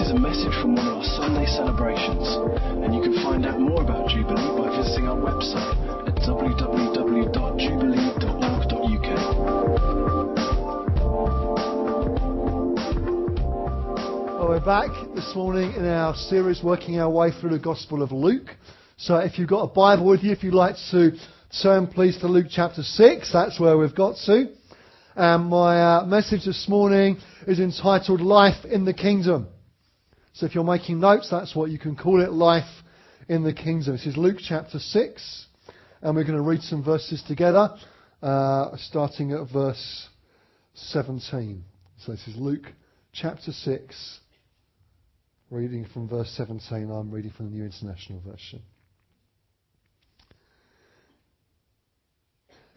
is a message from one of our Sunday celebrations, and you can find out more about Jubilee by visiting our website at www.jubilee.org.uk. Well, we're back this morning in our series working our way through the Gospel of Luke. So if you've got a Bible with you, if you'd like to turn please to Luke chapter 6, that's where we've got to. And my message this morning is entitled Life in the Kingdom. So if you're making notes, that's what you can call it, Life in the Kingdom. This is Luke chapter 6, and we're going to read some verses together, starting at verse 17. So this is Luke chapter 6, reading from verse 17. I'm reading from the New International Version.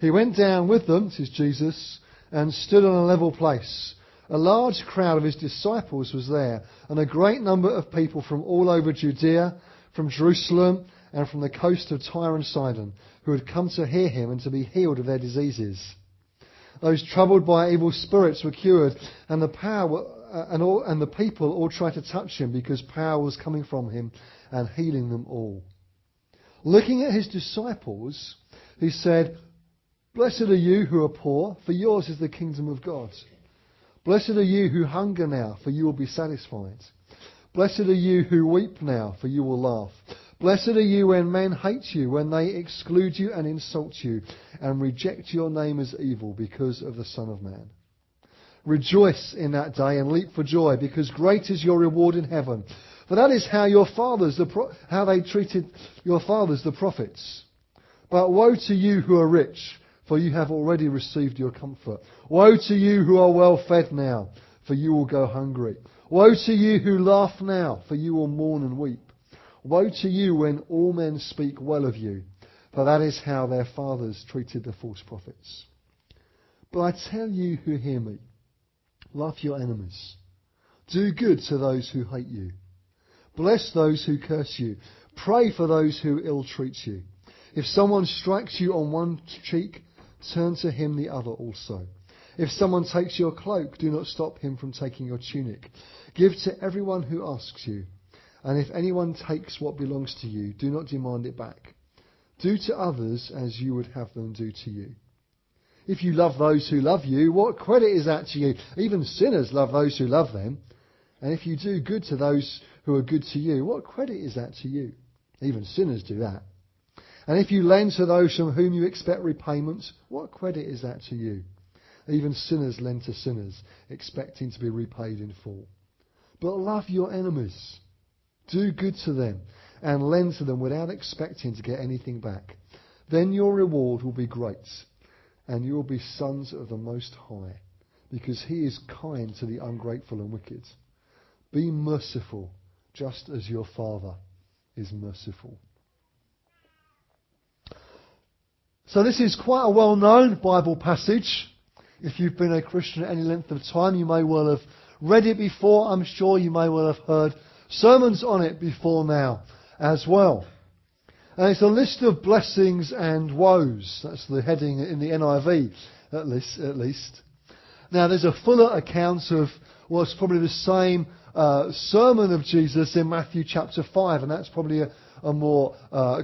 He went down with them, this is Jesus, and stood on a level place. A large crowd of his disciples was there, and a great number of people from all over Judea, from Jerusalem, and from the coast of Tyre and Sidon, who had come to hear him and to be healed of their diseases. Those troubled by evil spirits were cured, and the people all tried to touch him, because power was coming from him and healing them all. Looking at his disciples, he said, "Blessed are you who are poor, for yours is the kingdom of God. Blessed are you who hunger now, for you will be satisfied. Blessed are you who weep now, for you will laugh. Blessed are you when men hate you, when they exclude you and insult you, and reject your name as evil because of the Son of Man. Rejoice in that day and leap for joy, because great is your reward in heaven. For that is how they treated your fathers, the prophets. But woe to you who are rich, for you have already received your comfort. Woe to you who are well fed now, for you will go hungry. Woe to you who laugh now, for you will mourn and weep. Woe to you when all men speak well of you, for that is how their fathers treated the false prophets. But I tell you who hear me, love your enemies. Do good to those who hate you. Bless those who curse you. Pray for those who ill treat you. If someone strikes you on one cheek, turn to him the other also. If someone takes your cloak, do not stop him from taking your tunic. Give to everyone who asks you. And if anyone takes what belongs to you, do not demand it back. Do to others as you would have them do to you. If you love those who love you, what credit is that to you? Even sinners love those who love them. And if you do good to those who are good to you, what credit is that to you? Even sinners do that. And if you lend to those from whom you expect repayments, what credit is that to you? Even sinners lend to sinners, expecting to be repaid in full. But love your enemies. Do good to them, and lend to them without expecting to get anything back. Then your reward will be great, and you will be sons of the Most High, because he is kind to the ungrateful and wicked. Be merciful, just as your Father is merciful." So this is quite a well-known Bible passage. If you've been a Christian at any length of time, you may well have read it before. I'm sure you may well have heard sermons on it before now as well. And it's a list of blessings and woes. That's the heading in the NIV, at least. Now, there's a fuller account of what's probably the same sermon of Jesus in Matthew chapter 5, and that's probably a more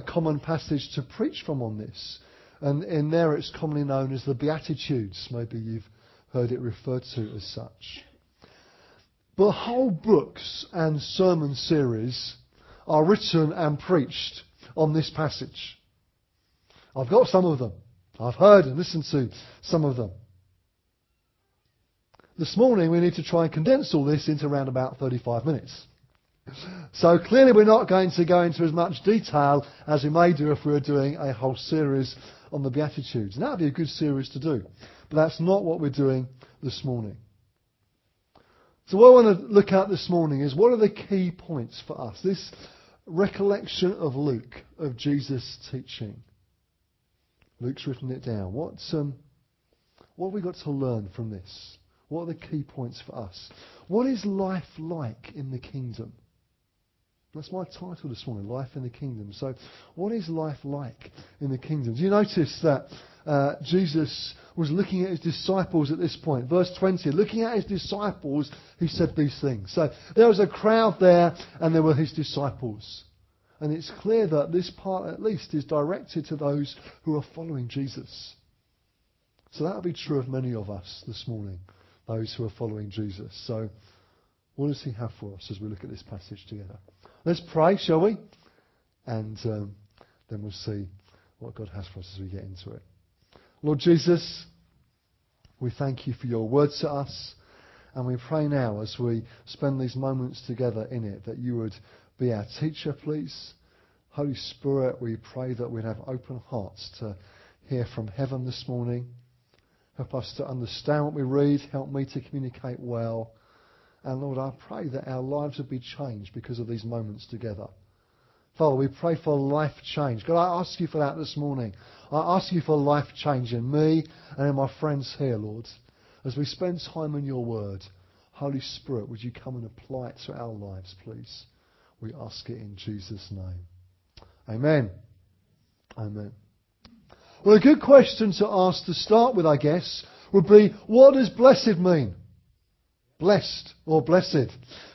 common passage to preach from on this. And in there it's commonly known as the Beatitudes. Maybe you've heard it referred to as such. But whole books and sermon series are written and preached on this passage. I've got some of them. I've heard and listened to some of them. This morning we need to try and condense all this into around about 35 minutes. So clearly we're not going to go into as much detail as we may do if we were doing a whole series on the Beatitudes. And that would be a good series to do. But that's not what we're doing this morning. So what I want to look at this morning is, what are the key points for us? This recollection of Luke, of Jesus' teaching. Luke's written it down. What have we got to learn from this? What are the key points for us? What is life like in the kingdom? That's my title this morning, Life in the Kingdom. So what is life like in the kingdom? Do you notice that Jesus was looking at his disciples at this point. Verse 20, looking at his disciples, he said these things. So there was a crowd there, and there were his disciples. And it's clear that this part, at least, is directed to those who are following Jesus. So that will be true of many of us this morning, those who are following Jesus. So what does he have for us as we look at this passage together? Let's pray, shall we? And then we'll see what God has for us as we get into it. Lord Jesus, we thank you for your word to us. And we pray now as we spend these moments together in it that you would be our teacher, please. Holy Spirit, we pray that we'd have open hearts to hear from heaven this morning. Help us to understand what we read. Help me to communicate well. And Lord, I pray that our lives would be changed because of these moments together. Father, we pray for life change. God, I ask you for that this morning. I ask you for life change in me and in my friends here, Lord. As we spend time in your word, Holy Spirit, would you come and apply it to our lives, please? We ask it in Jesus' name. Amen. Amen. Well, a good question to ask to start with, I guess, would be, what does blessed mean? Blessed or blessed.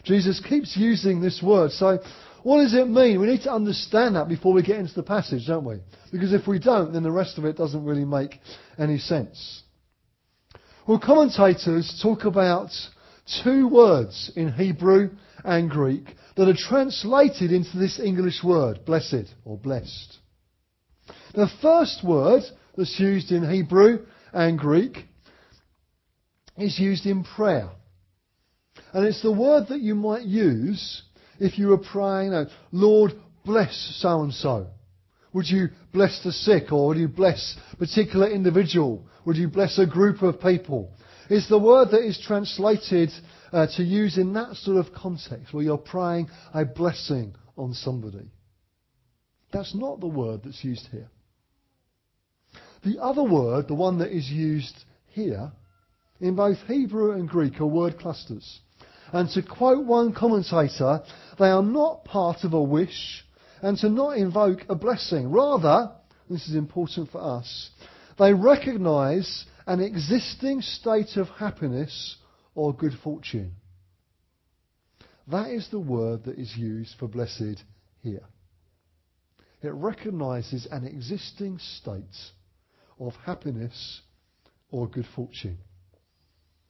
Jesus keeps using this word. So what does it mean? We need to understand that before we get into the passage, don't we? Because if we don't, then the rest of it doesn't really make any sense. Well, commentators talk about two words in Hebrew and Greek that are translated into this English word, blessed or blessed. The first word that's used in Hebrew and Greek is used in prayer. And it's the word that you might use if you were praying, Lord, bless so-and-so. Would you bless the sick? Or would you bless a particular individual? Would you bless a group of people? It's the word that is translated to use in that sort of context where you're praying a blessing on somebody. That's not the word that's used here. The other word, the one that is used here, in both Hebrew and Greek are word clusters. And to quote one commentator, they are not part of a wish and to not invoke a blessing. Rather, this is important for us, they recognise an existing state of happiness or good fortune. That is the word that is used for blessed here. It recognises an existing state of happiness or good fortune.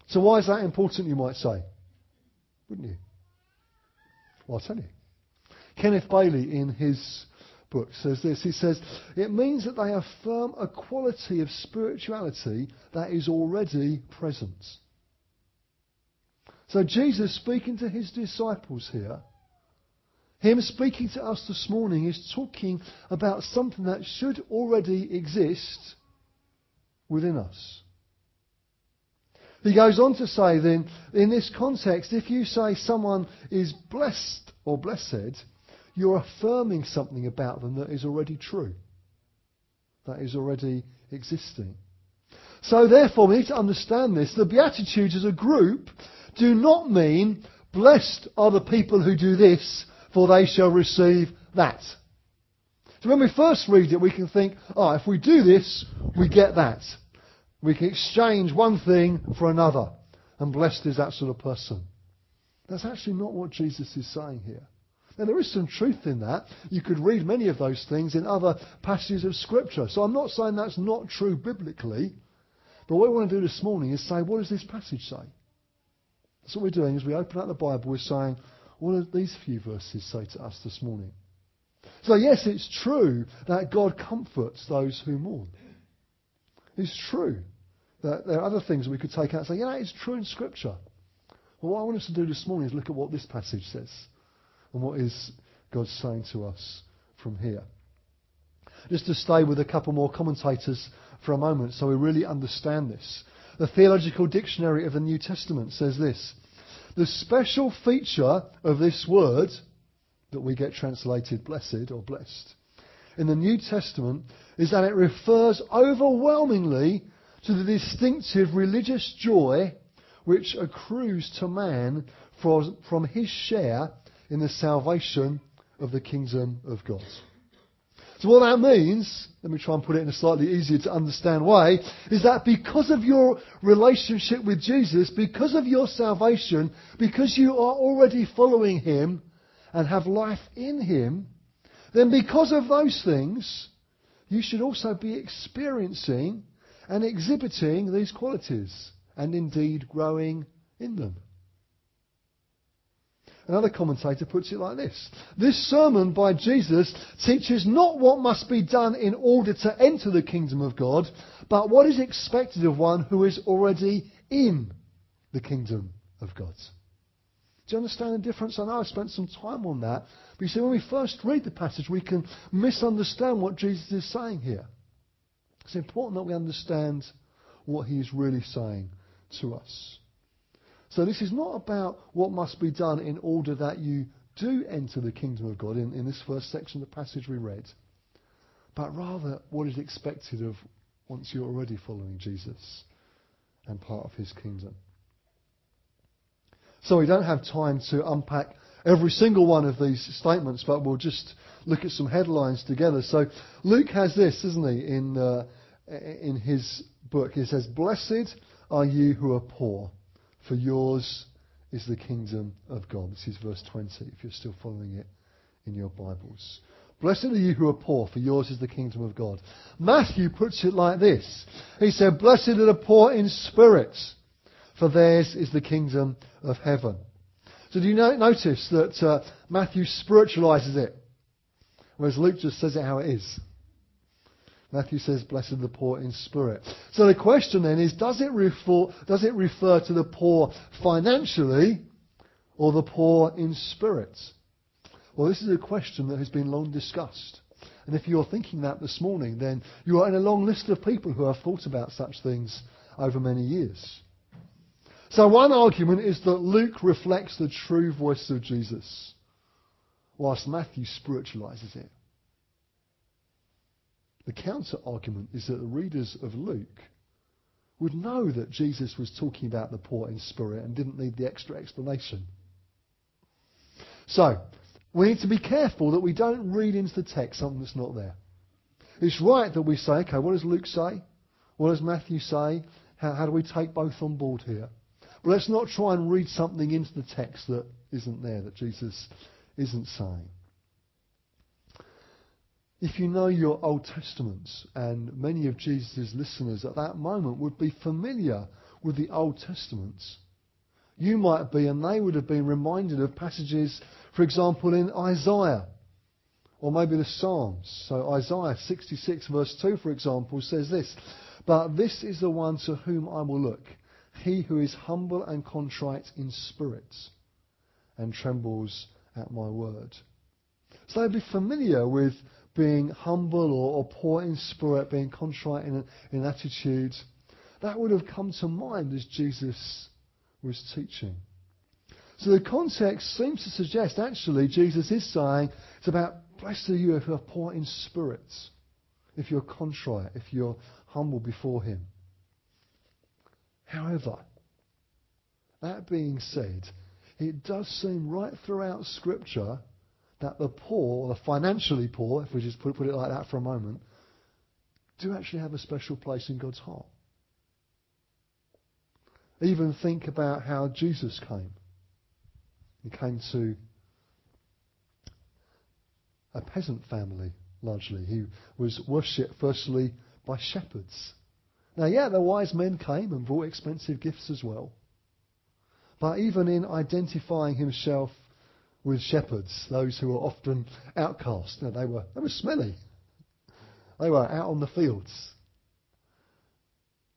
So why is that important, you might say? Wouldn't you? Well, I'll tell you. Kenneth Bailey, in his book, says this. He says, it means that they affirm a quality of spirituality that is already present. So Jesus speaking to his disciples here, him speaking to us this morning, is talking about something that should already exist within us. He goes on to say then, in this context, if you say someone is blessed or blessed, you're affirming something about them that is already true, that is already existing. So therefore, we need to understand this. The Beatitudes as a group do not mean, blessed are the people who do this, for they shall receive that. So when we first read it, we can think, if we do this, we get that. We can exchange one thing for another. And blessed is that sort of person. That's actually not what Jesus is saying here. Now, there is some truth in that. You could read many of those things in other passages of Scripture. So I'm not saying that's not true biblically. But what we want to do this morning is say, what does this passage say? That's what we're doing, is we open up the Bible, we're saying, what do these few verses say to us this morning? So yes, it's true that God comforts those who mourn. It's true that there are other things we could take out and say, it's true in Scripture. Well, what I want us to do this morning is look at what this passage says and what is God saying to us from here. Just to stay with a couple more commentators for a moment so we really understand this. The Theological Dictionary of the New Testament says this: the special feature of this word that we get translated blessed or blessed in the New Testament is that it refers overwhelmingly to the distinctive religious joy which accrues to man from his share in the salvation of the kingdom of God. So what that means, let me try and put it in a slightly easier to understand way, is that because of your relationship with Jesus, because of your salvation, because you are already following him and have life in him, then because of those things, you should also be experiencing and exhibiting these qualities and indeed growing in them. Another commentator puts it like this. This sermon by Jesus teaches not what must be done in order to enter the kingdom of God, but what is expected of one who is already in the kingdom of God. Do you understand the difference? I know I spent some time on that. But you see, when we first read the passage, we can misunderstand what Jesus is saying here. It's important that we understand what he is really saying to us. So this is not about what must be done in order that you do enter the kingdom of God in this first section of the passage we read, but rather what is expected of once you're already following Jesus and part of his kingdom. So we don't have time to unpack every single one of these statements, but we'll just look at some headlines together. So Luke has this, isn't he, in his book. He says, "Blessed are you who are poor, for yours is the kingdom of God." This is verse 20, if you're still following it in your Bibles. Blessed are you who are poor, for yours is the kingdom of God. Matthew puts it like this. He said, "Blessed are the poor in spirit, for theirs is the kingdom of heaven." So do you notice that Matthew spiritualizes it, whereas Luke just says it how it is? Matthew says, "Blessed are the poor in spirit." So the question then is, does it refer to the poor financially or the poor in spirit? Well, this is a question that has been long discussed. And if you're thinking that this morning, then you are in a long list of people who have thought about such things over many years. So one argument is that Luke reflects the true voice of Jesus, whilst Matthew spiritualizes it. The counter-argument is that the readers of Luke would know that Jesus was talking about the poor in spirit and didn't need the extra explanation. So, we need to be careful that we don't read into the text something that's not there. It's right that we say, okay, what does Luke say? What does Matthew say? How do we take both on board here? But let's not try and read something into the text that isn't there, that Jesus isn't saying. If you know your Old Testaments, and many of Jesus' listeners at that moment would be familiar with the Old Testaments, you might be, and they would have been reminded of passages, for example, in Isaiah, or maybe the Psalms. So Isaiah 66 verse 2, for example, says this, "But this is the one to whom I will look, he who is humble and contrite in spirit, and trembles at my word." So they'd be familiar with being humble or poor in spirit, being contrite in attitude. That would have come to mind as Jesus was teaching. So the context seems to suggest actually Jesus is saying it's about blessed are you if you're poor in spirit, if you're contrite, if you're humble before him. However, that being said, it does seem right throughout Scripture that the poor, the financially poor, if we just put it like that for a moment, do actually have a special place in God's heart. Even think about how Jesus came. He came to a peasant family, largely. He was worshipped, firstly, by shepherds. Now, yeah, the wise men came and brought expensive gifts as well. But even in identifying himself with shepherds, those who were often outcast. Now, they were smelly. They were out on the fields.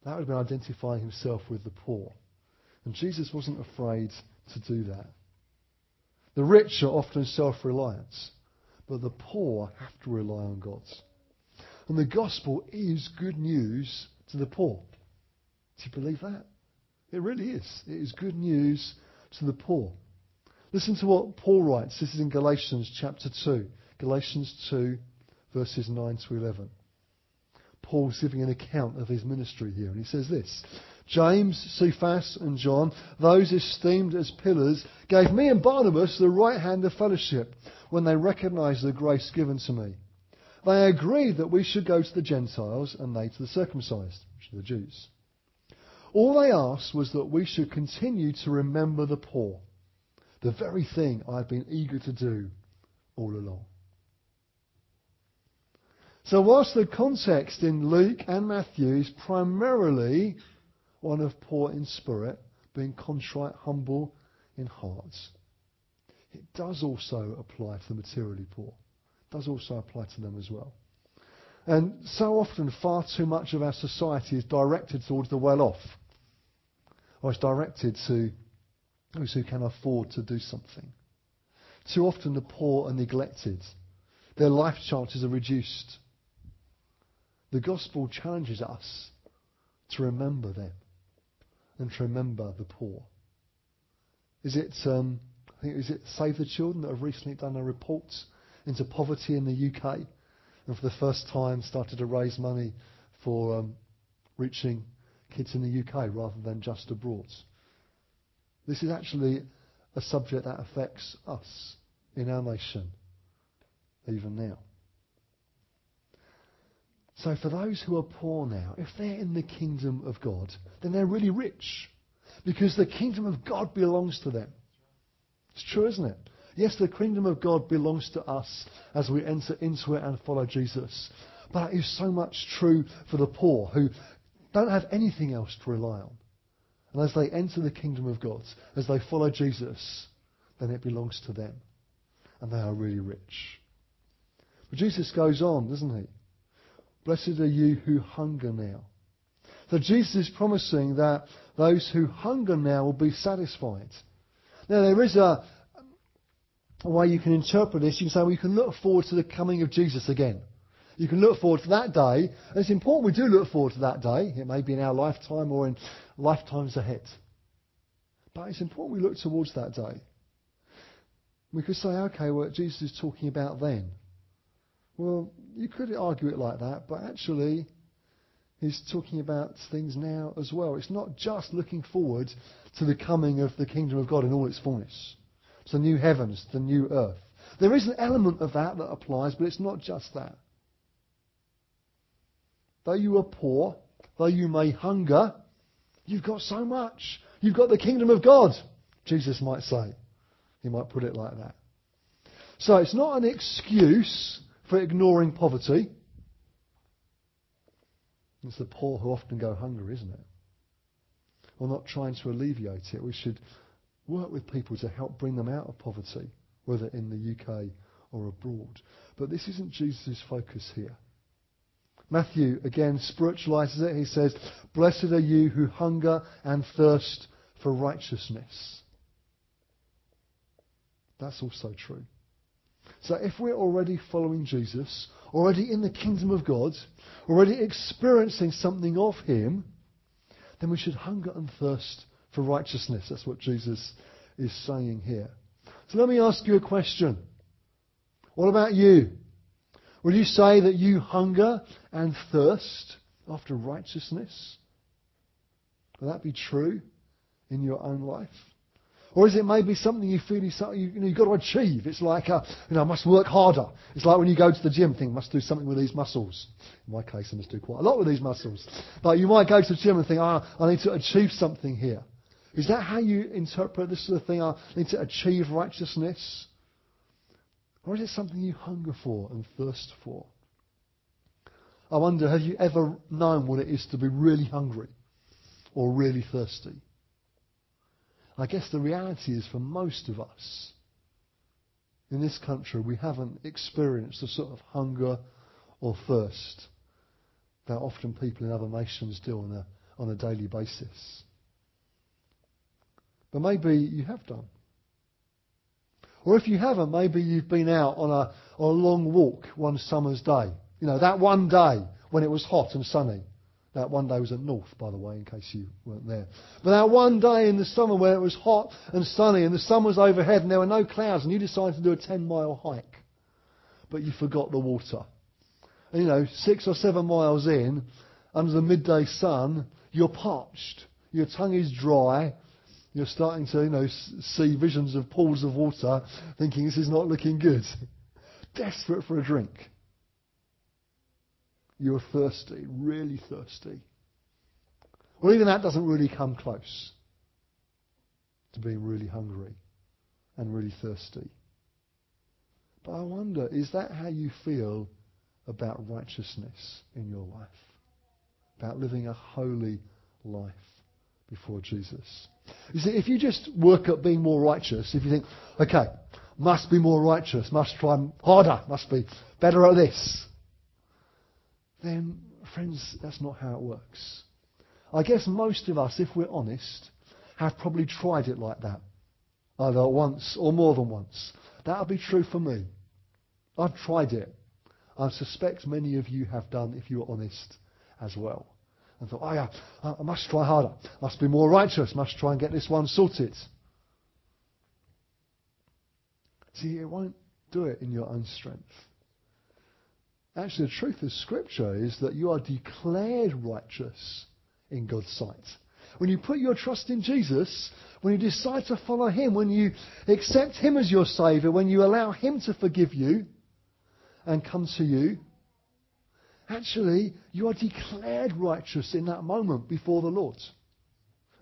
That would have been identifying himself with the poor. And Jesus wasn't afraid to do that. The rich are often self-reliant, but the poor have to rely on God. And the gospel is good news to the poor. Do you believe that? It really is. It is good news to the poor. Listen to what Paul writes. This is in Galatians chapter 2. Galatians 2, verses 9 to 11. Paul's giving an account of his ministry here, and he says this, "James, Cephas and John, those esteemed as pillars, gave me and Barnabas the right hand of fellowship when they recognized the grace given to me. they agreed that we should go to the Gentiles and they to the circumcised, which are the Jews. All they asked was that we should continue to remember the poor, the very thing I've been eager to do all along. So whilst the context in Luke and Matthew is primarily one of poor in spirit, being contrite, humble in heart, it does also apply to the materially poor. It does also apply to them as well. And so often far too much of our society is directed towards the well-off, or it's directed to those who can afford to do something. Too often the poor are neglected. Their life chances are reduced. The gospel challenges us to remember them and to remember the poor. I think it was Save the Children that have recently done a report into poverty in the UK, and for the first time started to raise money for reaching kids in the UK rather than just abroad. This is actually a subject that affects us in our nation, even now. So for those who are poor now, if they're in the kingdom of God, then they're really rich, because the kingdom of God belongs to them. It's true, isn't it? Yes, the kingdom of God belongs to us as we enter into it and follow Jesus. But it is so much true for the poor who don't have anything else to rely on. And as they enter the kingdom of God, as they follow Jesus, then it belongs to them. And they are really rich. But Jesus goes on, doesn't he? Blessed are you who hunger now. So Jesus is promising that those who hunger now will be satisfied. Now there is a way you can interpret this. You can say, well, you can look forward to the coming of Jesus again. You can look forward to that day. And it's important we do look forward to that day. It may be in our lifetime or in lifetimes ahead. But it's important we look towards that day. We could say, okay, well, Jesus is talking about then. Well, you could argue it like that, but actually he's talking about things now as well. It's not just looking forward to the coming of the kingdom of God in all its fullness. It's the new heavens, the new earth. There is an element of that that applies, but it's not just that. Though you are poor, though you may hunger, you've got so much. You've got the kingdom of God, Jesus might say. He might put it like that. So it's not an excuse for ignoring poverty. It's the poor who often go hungry, isn't it? We're not trying to alleviate it. We should work with people to help bring them out of poverty, whether in the UK or abroad. But this isn't Jesus' focus here. Matthew, again, spiritualises it. He says, blessed are you who hunger and thirst for righteousness. That's also true. So if we're already following Jesus, already in the kingdom of God, already experiencing something of him, then we should hunger and thirst for righteousness. That's what Jesus is saying here. So let me ask you a question. What about you? Would you say that you hunger and thirst after righteousness? Will that be true in your own life? Or is it maybe something you feel you've got to achieve? It's like, I must work harder. It's like when you go to the gym, think, I must do something with these muscles. In my case, I must do quite a lot with these muscles. But you might go to the gym and think, I need to achieve something here. Is that how you interpret this sort of thing? I need to achieve righteousness? Or is it something you hunger for and thirst for? I wonder, have you ever known what it is to be really hungry or really thirsty? I guess the reality is for most of us in this country, we haven't experienced the sort of hunger or thirst that often people in other nations do on a daily basis. But maybe you have done. Or if you haven't, maybe you've been out on a long walk one summer's day. You know, that one day when it was hot and sunny. That one day was at North, by the way, in case you weren't there. But that one day in the summer where it was hot and sunny and the sun was overhead and there were no clouds and you decided to do a 10-mile hike, but you forgot the water. And, 6 or 7 miles in, under the midday sun, you're parched. Your tongue is dry. You're starting to, see visions of pools of water, thinking this is not looking good. Desperate for a drink. you are thirsty, really thirsty. Well, even that doesn't really come close to being really hungry and really thirsty. But I wonder, is that how you feel about righteousness in your life? About living a holy life before Jesus? You see, if you just work at being more righteous, if you think, okay, must be more righteous, must try harder, must be better at this, then, friends, that's not how it works. I guess most of us, if we're honest, have probably tried it like that, either once or more than once. That'll be true for me. I've tried it. I suspect many of you have done, if you're honest, as well. And thought, oh yeah, I must try harder, must be more righteous, must try and get this one sorted. See, you won't do it in your own strength. Actually, the truth of Scripture is that you are declared righteous in God's sight. When you put your trust in Jesus, when you decide to follow Him, when you accept Him as your Saviour, when you allow Him to forgive you and come to you, actually, you are declared righteous in that moment before the Lord.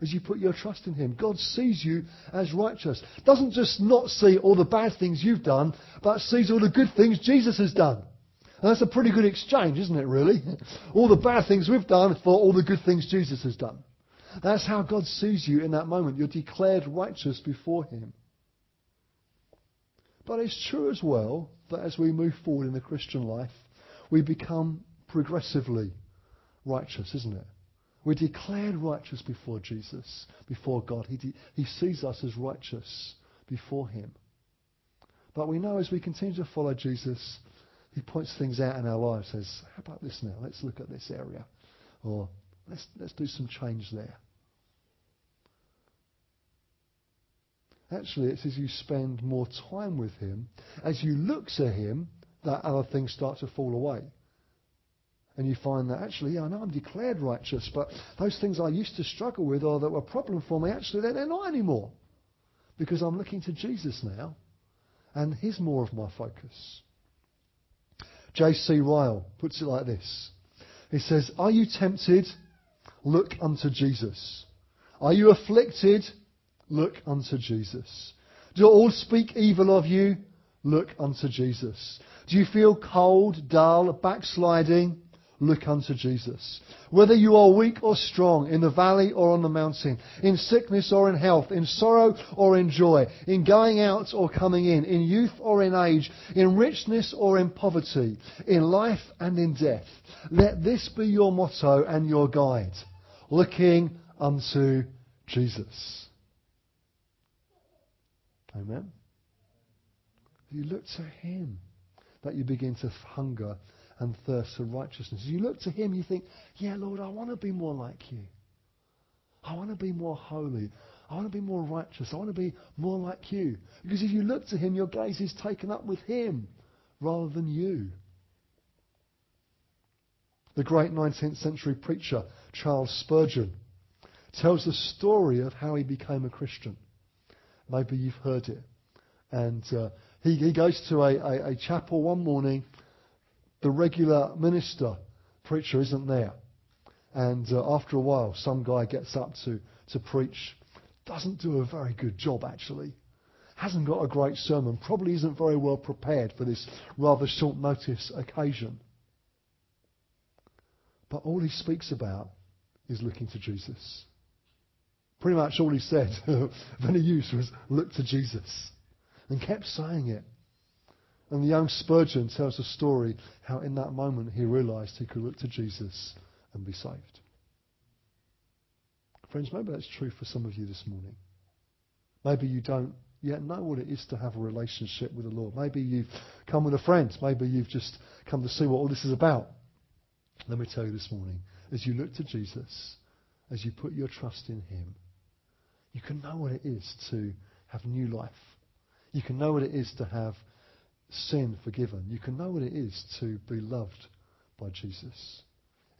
As you put your trust in Him, God sees you as righteous. Doesn't just not see all the bad things you've done, but sees all the good things Jesus has done. And that's a pretty good exchange, isn't it, really? All the bad things we've done for all the good things Jesus has done. That's how God sees you in that moment. You're declared righteous before Him. But it's true as well that as we move forward in the Christian life, we become progressively righteous, isn't it? We're declared righteous before Jesus, before God. He sees us as righteous before Him. But we know as we continue to follow Jesus, He points things out in our lives, says, how about this now? Let's look at this area. Or let's do some change there. Actually, it's as you spend more time with Him, as you look to Him, that other things start to fall away. And you find that, actually, yeah, I know I'm declared righteous, but those things I used to struggle with or that were a problem for me, actually, they're not anymore. Because I'm looking to Jesus now, and He's more of my focus. J.C. Ryle puts it like this. He says, are you tempted? Look unto Jesus. Are you afflicted? Look unto Jesus. Do all speak evil of you? Look unto Jesus. Do you feel cold, dull, backsliding? Look unto Jesus. Whether you are weak or strong, in the valley or on the mountain, in sickness or in health, in sorrow or in joy, in going out or coming in youth or in age, in richness or in poverty, in life and in death, let this be your motto and your guide. Looking unto Jesus. Amen. You look to Him that you begin to hunger and thirst for righteousness. You look to Him, you think, yeah, Lord, I want to be more like You. I want to be more holy. I want to be more righteous. I want to be more like You. Because if you look to Him, your gaze is taken up with Him rather than you. The great 19th century preacher, Charles Spurgeon, tells the story of how he became a Christian. Maybe you've heard it. And he goes to a chapel one morning. The regular preacher isn't there. And after a while, some guy gets up to preach. Doesn't do a very good job, actually. Hasn't got a great sermon. Probably isn't very well prepared for this rather short notice occasion. But all he speaks about is looking to Jesus. Pretty much all he said of any use was, look to Jesus. And kept saying it. And the young Spurgeon tells a story how in that moment he realised he could look to Jesus and be saved. Friends, maybe that's true for some of you this morning. Maybe you don't yet know what it is to have a relationship with the Lord. Maybe you've come with a friend. Maybe you've just come to see what all this is about. Let me tell you this morning, as you look to Jesus, as you put your trust in Him, you can know what it is to have new life. You can know what it is to have sin forgiven. You can know what it is to be loved by Jesus,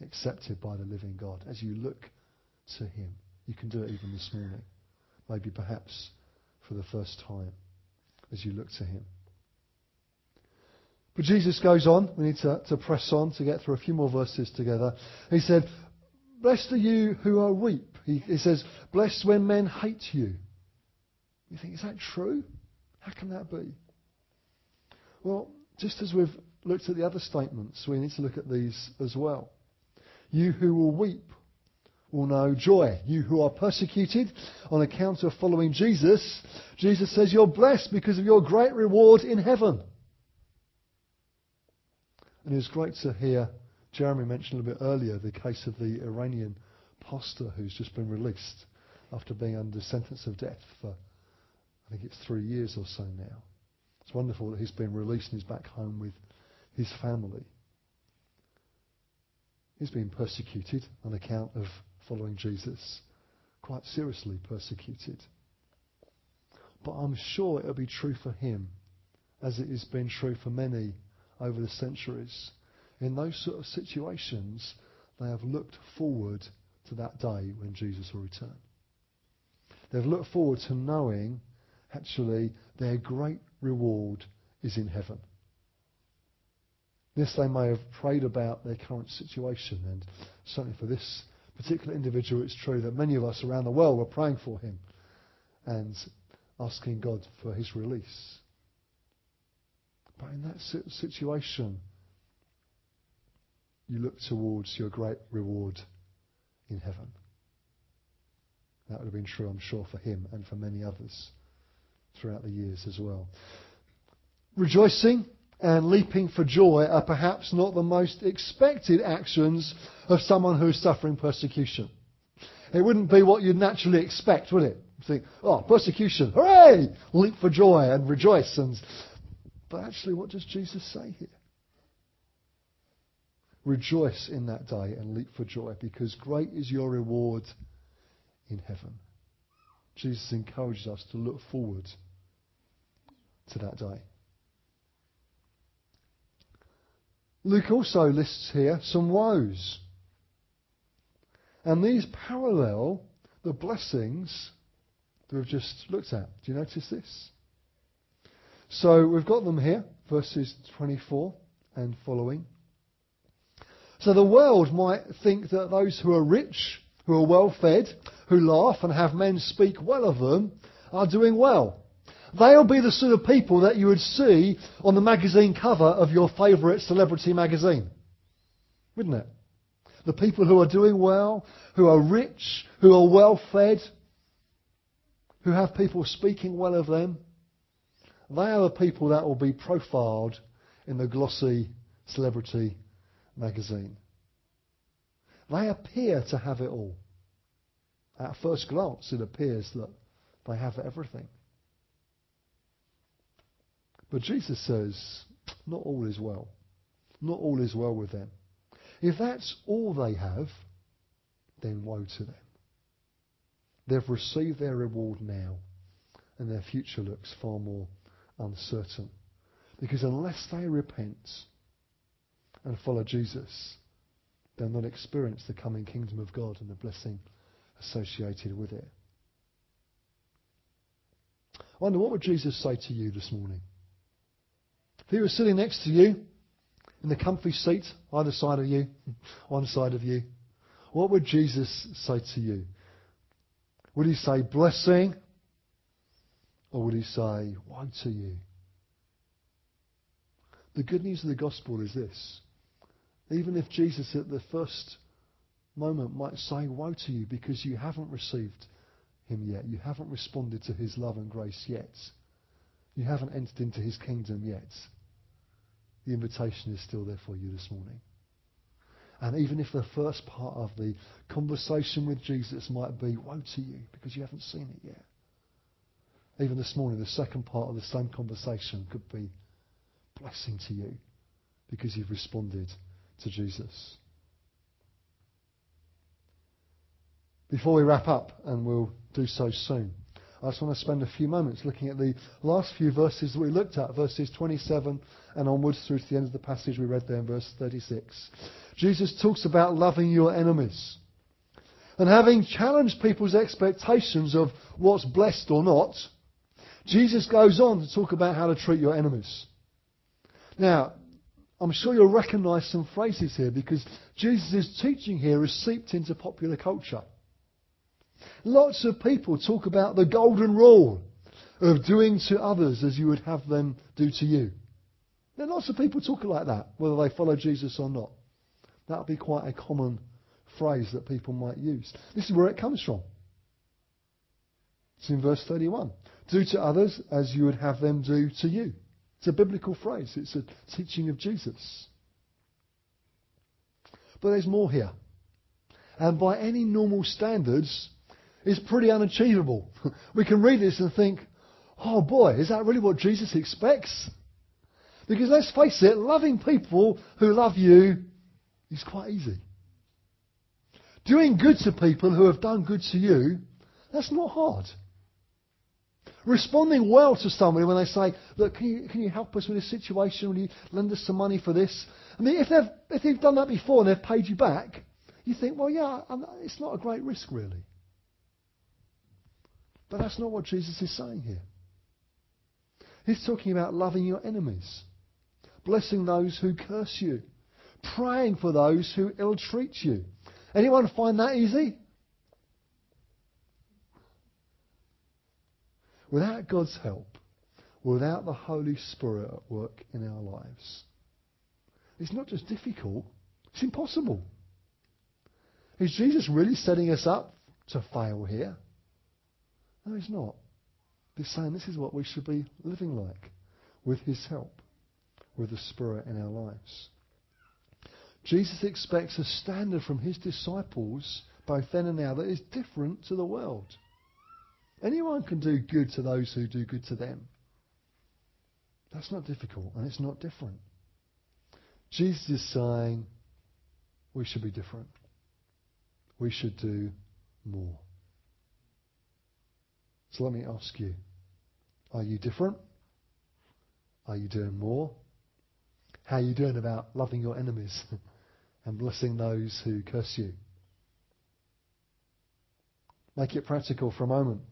accepted by the living God. As you look to Him, you can do it even this morning, maybe perhaps for the first time, as you look to Him. But Jesus goes on. We need to press on to get through a few more verses together. He said, blessed are you who are weep. He says, blessed when men hate you. You think, is that true? How can that be? Well, just as we've looked at the other statements, we need to look at these as well. You who will weep will know joy. You who are persecuted on account of following Jesus, Jesus says you're blessed because of your great reward in heaven. And it was great to hear Jeremy mention a little bit earlier the case of the Iranian pastor who's just been released after being under sentence of death for, I think it's 3 years or so now. It's wonderful that he's been released and he's back home with his family. He's been persecuted on account of following Jesus. Quite seriously persecuted. But I'm sure it'll be true for him, as it has been true for many over the centuries. In those sort of situations, they have looked forward to that day when Jesus will return. They've looked forward to knowing, actually, their great reward is in heaven. Yes, they may have prayed about their current situation, and certainly for this particular individual, it's true that many of us around the world were praying for him and asking God for his release. But in that situation, you look towards your great reward in heaven. That would have been true, I'm sure, for him and for many others throughout the years as well. Rejoicing and leaping for joy are perhaps not the most expected actions of someone who is suffering persecution. It wouldn't be what you'd naturally expect, would it? You think, oh, persecution, hooray! Leap for joy and rejoice. But actually, what does Jesus say here? Rejoice in that day and leap for joy, because great is your reward in heaven. Jesus encourages us to look forward to that day. Luke also lists here some woes. And these parallel the blessings that we've just looked at. Do you notice this? So we've got them here, verses 24 and following. So the world might think that those who are rich, who are well fed, who laugh and have men speak well of them, are doing well. They'll be the sort of people that you would see on the magazine cover of your favourite celebrity magazine, wouldn't it? The people who are doing well, who are rich, who are well fed, who have people speaking well of them, they are the people that will be profiled in the glossy celebrity magazine. They appear to have it all. At first glance, it appears that they have everything. But Jesus says, not all is well. Not all is well with them. If that's all they have, then woe to them. They've received their reward now, and their future looks far more uncertain. Because unless they repent and follow Jesus, they'll not experience the coming kingdom of God and the blessing associated with it. I wonder, what would Jesus say to you this morning? If he was sitting next to you in the comfy seat, either side of you, one side of you, what would Jesus say to you? Would he say blessing, or would he say woe to you? The good news of the gospel is this. Even if Jesus at the first moment might say woe to you because you haven't received him yet, you haven't responded to his love and grace yet, you haven't entered into his kingdom yet, the invitation is still there for you this morning. And even if the first part of the conversation with Jesus might be woe to you because you haven't seen it yet, even this morning the second part of the same conversation could be blessing to you because you've responded to Jesus. Before we wrap up, and we'll do so soon, I just want to spend a few moments looking at the last few verses that we looked at, verses 27 and onwards through to the end of the passage we read there in verse 36. Jesus talks about loving your enemies. And having challenged people's expectations of what's blessed or not, Jesus goes on to talk about how to treat your enemies. Now, I'm sure you'll recognise some phrases here because Jesus' teaching here is seeped into popular culture. Lots of people talk about the golden rule of doing to others as you would have them do to you. Now, lots of people talk like that, whether they follow Jesus or not. That would be quite a common phrase that people might use. This is where it comes from. It's in verse 31. Do to others as you would have them do to you. It's a biblical phrase. It's a teaching of Jesus. But there's more here. And by any normal standards, it's pretty unachievable. We can read this and think, oh boy, is that really what Jesus expects? Because let's face it, loving people who love you is quite easy. Doing good to people who have done good to you, that's not hard. Responding well to somebody when they say, look, can you help us with this situation? Will you lend us some money for this? I mean, if they've done that before and they've paid you back, you think, well, yeah, it's not a great risk, really. But that's not what Jesus is saying here. He's talking about loving your enemies, blessing those who curse you, praying for those who ill-treat you. Anyone find that easy? Without God's help, without the Holy Spirit at work in our lives, it's not just difficult, it's impossible. Is Jesus really setting us up to fail here? No, he's not. He's saying this is what we should be living like, with his help, with the Spirit in our lives. Jesus expects a standard from his disciples, both then and now, that is different to the world. Anyone can do good to those who do good to them. That's not difficult, and it's not different. Jesus is saying we should be different. We should do more. So let me ask you, are you different? Are you doing more? How are you doing about loving your enemies and blessing those who curse you? Make it practical for a moment.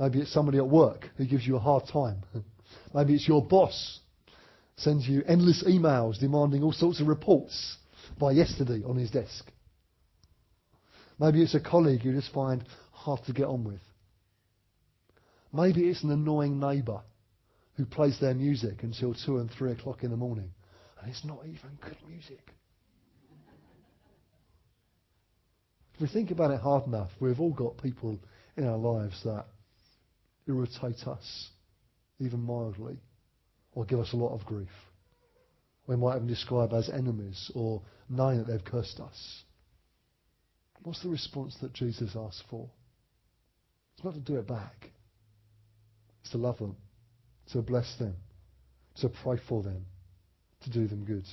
Maybe it's somebody at work who gives you a hard time. Maybe it's your boss sends you endless emails demanding all sorts of reports by yesterday on his desk. Maybe it's a colleague you just find hard to get on with. Maybe it's an annoying neighbour who plays their music until 2 and 3 o'clock in the morning, and it's not even good music. If we think about it hard enough, we've all got people in our lives that irritate us, even mildly, or give us a lot of grief. We might even describe as enemies or knowing that they've cursed us. What's the response that Jesus asked for? It's not to do it back. It's to love them, to bless them, to pray for them, to do them good.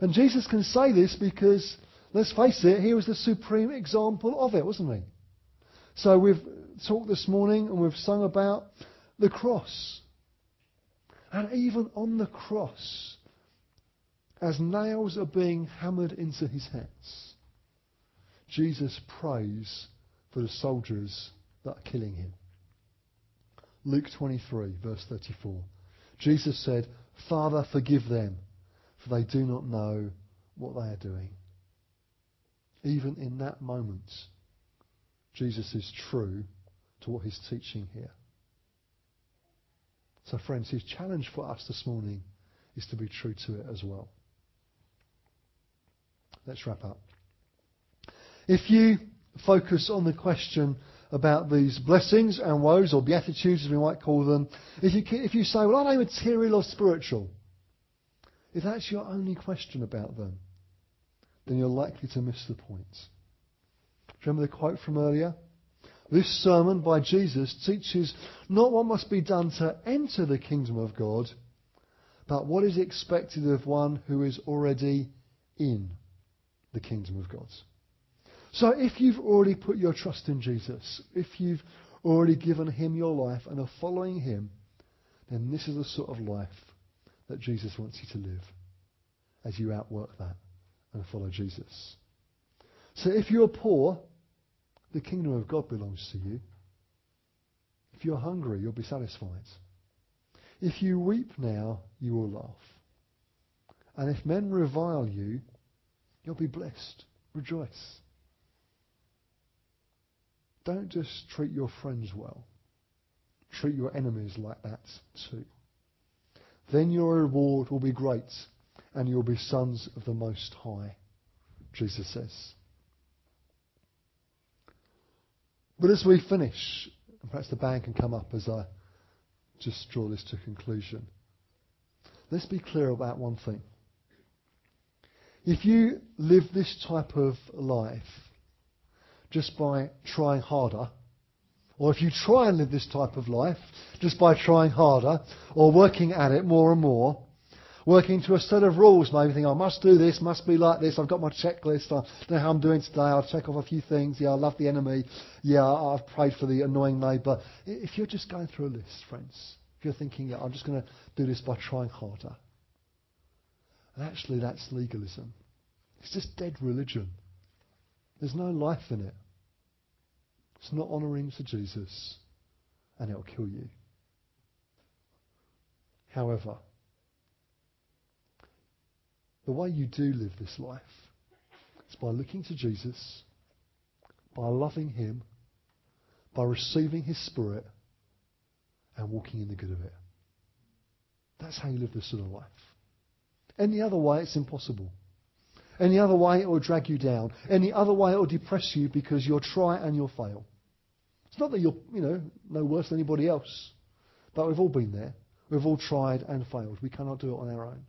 And Jesus can say this because, let's face it, he was the supreme example of it, wasn't he? So we've talked this morning and we've sung about the cross. And even on the cross, as nails are being hammered into his hands, Jesus prays for the soldiers that are killing him. Luke 23, verse 34. Jesus said, "Father, forgive them, for they do not know what they are doing." Even in that moment, Jesus is true to what he's teaching here. So friends, his challenge for us this morning is to be true to it as well. Let's wrap up. If you focus on the question about these blessings and woes, or beatitudes as we might call them, if you say, well, are they material or spiritual? If that's your only question about them, then you're likely to miss the point. Remember the quote from earlier? This sermon by Jesus teaches not what must be done to enter the kingdom of God, but what is expected of one who is already in the kingdom of God. So if you've already put your trust in Jesus, if you've already given him your life and are following him, then this is the sort of life that Jesus wants you to live as you outwork that and follow Jesus. So if you're poor, the kingdom of God belongs to you. If you're hungry, you'll be satisfied. If you weep now, you will laugh. And if men revile you, you'll be blessed. Rejoice. Don't just treat your friends well. Treat your enemies like that too. Then your reward will be great, and you'll be sons of the Most High, Jesus says. But as we finish, and perhaps the band can come up as I just draw this to conclusion, let's be clear about one thing. If you live this type of life just by trying harder, or if you try and live this type of life just by trying harder or working at it more and more, working to a set of rules, maybe think, I must do this, must be like this, I've got my checklist, I know how I'm doing today, I'll check off a few things, yeah, I love the enemy, yeah, I've prayed for the annoying neighbour. If you're just going through a list, friends, if you're thinking, yeah, I'm just going to do this by trying harder, and actually that's legalism. It's just dead religion. There's no life in it. It's not honouring to Jesus, and it'll kill you. However, the way you do live this life is by looking to Jesus, by loving him, by receiving his Spirit, and walking in the good of it. That's how you live this sort of life. Any other way, it's impossible. Any other way, it will drag you down. Any other way, it will depress you because you'll try and you'll fail. It's not that you're, no worse than anybody else, but we've all been there. We've all tried and failed. We cannot do it on our own.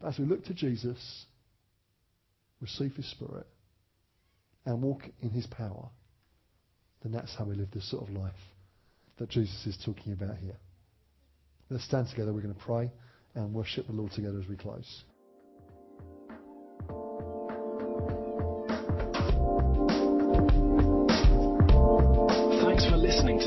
But as we look to Jesus, receive his Spirit, and walk in his power, then that's how we live this sort of life that Jesus is talking about here. Let's stand together. We're going to pray and worship the Lord together as we close. Thanks for listening to